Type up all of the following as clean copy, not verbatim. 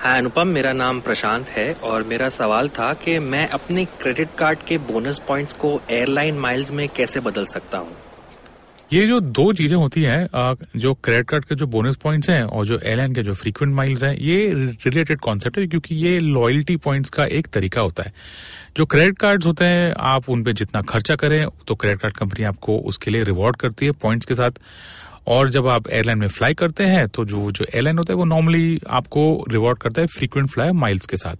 हाँ अनुपम, मेरा नाम प्रशांत है और मेरा सवाल था कि मैं अपने क्रेडिट कार्ड के बोनस पॉइंट्स को एयरलाइन माइल्स में कैसे बदल सकता हूँ। ये जो दो चीजें होती हैं, जो क्रेडिट कार्ड के जो बोनस पॉइंट्स हैं और जो एयरलाइन के जो फ्रीक्वेंट माइल्स हैं, ये रिलेटेड कॉन्सेप्ट है क्योंकि ये लॉयल्टी पॉइंट्स का एक तरीका होता है। जो क्रेडिट कार्ड्स होते हैं, आप उन पे जितना खर्चा करें तो क्रेडिट कार्ड कंपनी आपको उसके लिए रिवॉर्ड करती है पॉइंट्स के साथ। और जब आप एयरलाइन में फ्लाई करते हैं तो जो एयरलाइन होता है वो नॉर्मली आपको रिवॉर्ड करता है फ्रीक्वेंट फ्लाई माइल्स के साथ।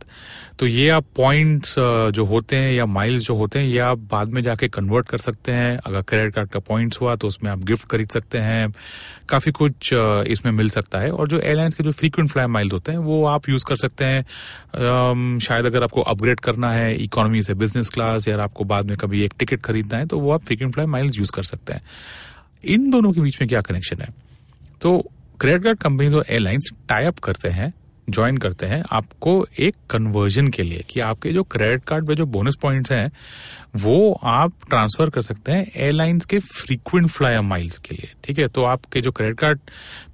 तो ये आप पॉइंट्स जो होते हैं या माइल्स जो होते हैं, ये आप बाद में जाके कन्वर्ट कर सकते हैं। अगर क्रेडिट कार्ड का पॉइंट्स हुआ तो उसमें आप गिफ्ट खरीद सकते हैं, काफी कुछ इसमें मिल सकता है। और जो एयरलाइंस के जो फ्रीक्वेंट फ्लाई माइल्स होते हैं वो आप यूज कर सकते हैं। शायद अगर आपको अपग्रेड करना है इकोनॉमी से बिजनेस क्लास, या आपको बाद में कभी एक टिकट खरीदना है, तो वो आप फ्रीक्वेंट फ्लाई माइल्स यूज कर सकते हैं। इन दोनों के बीच में क्या कनेक्शन है? तो क्रेडिट कार्ड कंपनीज और एयरलाइंस टाई अप करते हैं, ज्वाइन करते हैं आपको एक कन्वर्जन के लिए कि आपके जो क्रेडिट कार्ड पे जो बोनस पॉइंट्स हैं वो आप ट्रांसफर कर सकते हैं एयरलाइंस के फ्रीक्वेंट फ्लायर माइल्स के लिए। ठीक है, तो आपके जो क्रेडिट कार्ड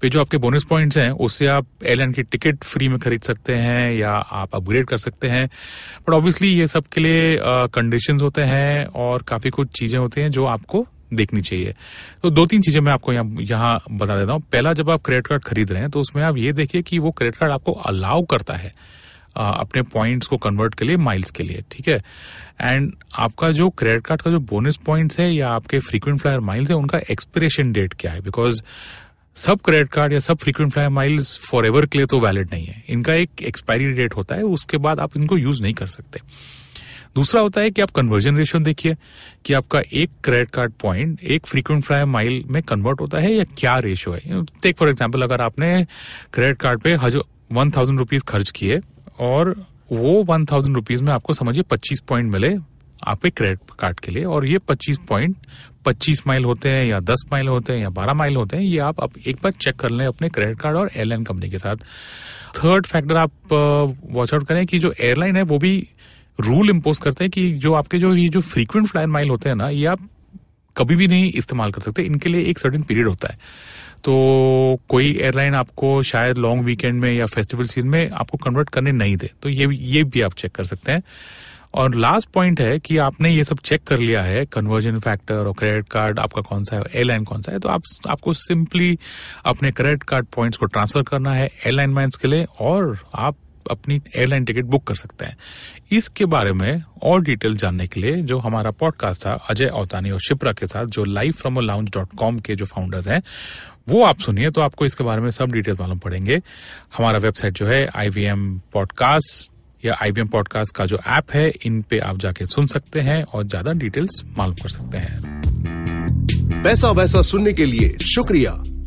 पे जो आपके बोनस पॉइंट्स हैं उससे आप एयरलाइन की टिकट फ्री में खरीद सकते हैं या आप अपग्रेड कर सकते हैं। बट ऑब्वियसली ये सब के लिए कंडीशंस होते हैं और काफी कुछ चीजें होती हैं जो आपको देखनी चाहिए। तो दो तीन चीजें मैं आपको यहाँ बता देता हूँ। पहला, जब आप क्रेडिट कार्ड खरीद रहे हैं तो उसमें आप ये देखिए कि वो क्रेडिट कार्ड आपको अलाउ करता है अपने पॉइंट्स को कन्वर्ट के लिए माइल्स के लिए। ठीक है, एंड आपका जो क्रेडिट कार्ड का जो बोनस पॉइंट्स है या आपके फ्रीक्वेंट फ्लायर माइल्स है उनका एक्सपिरेशन डेट क्या है, बिकॉज सब क्रेडिट कार्ड या सब frequent flyer miles forever के लिए तो वैलिड नहीं है। इनका एक एक्सपायरी डेट होता है, उसके बाद आप इनको यूज नहीं कर सकते। दूसरा होता है कि आप कन्वर्जन रेशियो देखिए कि आपका एक क्रेडिट कार्ड पॉइंट एक फ्रीक्वेंट फ्लायर माइल में कन्वर्ट होता है या क्या रेशियो है। टेक फॉर एग्जांपल, अगर आपने क्रेडिट कार्ड पे 1000 रुपीज खर्च किए और वो 1000 रुपीज में आपको समझिए 25 पॉइंट मिले आपके क्रेडिट कार्ड के लिए, और ये 25 पॉइंट 25 माइल होते हैं या 10 माइल होते हैं या 12 माइल होते हैं। ये आप एक बार चेक कर लें अपने क्रेडिट कार्ड और एयरलाइन कंपनी के साथ। थर्ड फैक्टर आप वॉच आउट करें कि जो एयरलाइन है वो भी रूल इम्पोज करते हैं कि जो आपके जो ये जो फ्रीक्वेंट फ्लायर माइल होते हैं ना, ये आप कभी भी नहीं इस्तेमाल कर सकते। इनके लिए एक सर्टेन पीरियड होता है। तो कोई एयरलाइन आपको शायद लॉन्ग वीकेंड में या फेस्टिवल सीजन में आपको कन्वर्ट करने नहीं दे, तो ये भी आप चेक कर सकते हैं। और लास्ट पॉइंट है कि आपने ये सब चेक कर लिया है, कन्वर्जन फैक्टर और क्रेडिट कार्ड आपका कौन सा है, एयरलाइन कौन सा है, तो आपको सिंपली अपने क्रेडिट कार्ड पॉइंट्स को ट्रांसफर करना है एयरलाइन माइल्स के लिए और आप अपनी एयरलाइन टिकट बुक कर सकते हैं। इसके बारे में और डिटेल जानने के लिए जो हमारा पॉडकास्ट था अजय अवतानी और शिप्रा के साथ, जो livefromalounge.com के जो फाउंडर्स हैं, वो आप सुनिए तो आपको इसके बारे में सब डिटेल्स मालूम पड़ेंगे। हमारा वेबसाइट जो है IVM पॉडकास्ट या IVM पॉडकास्ट का जो ऐप है, इन पे आप जाके सुन सकते हैं और ज्यादा डिटेल्स मालूम कर सकते हैं। पैसा वैसा सुनने के लिए शुक्रिया।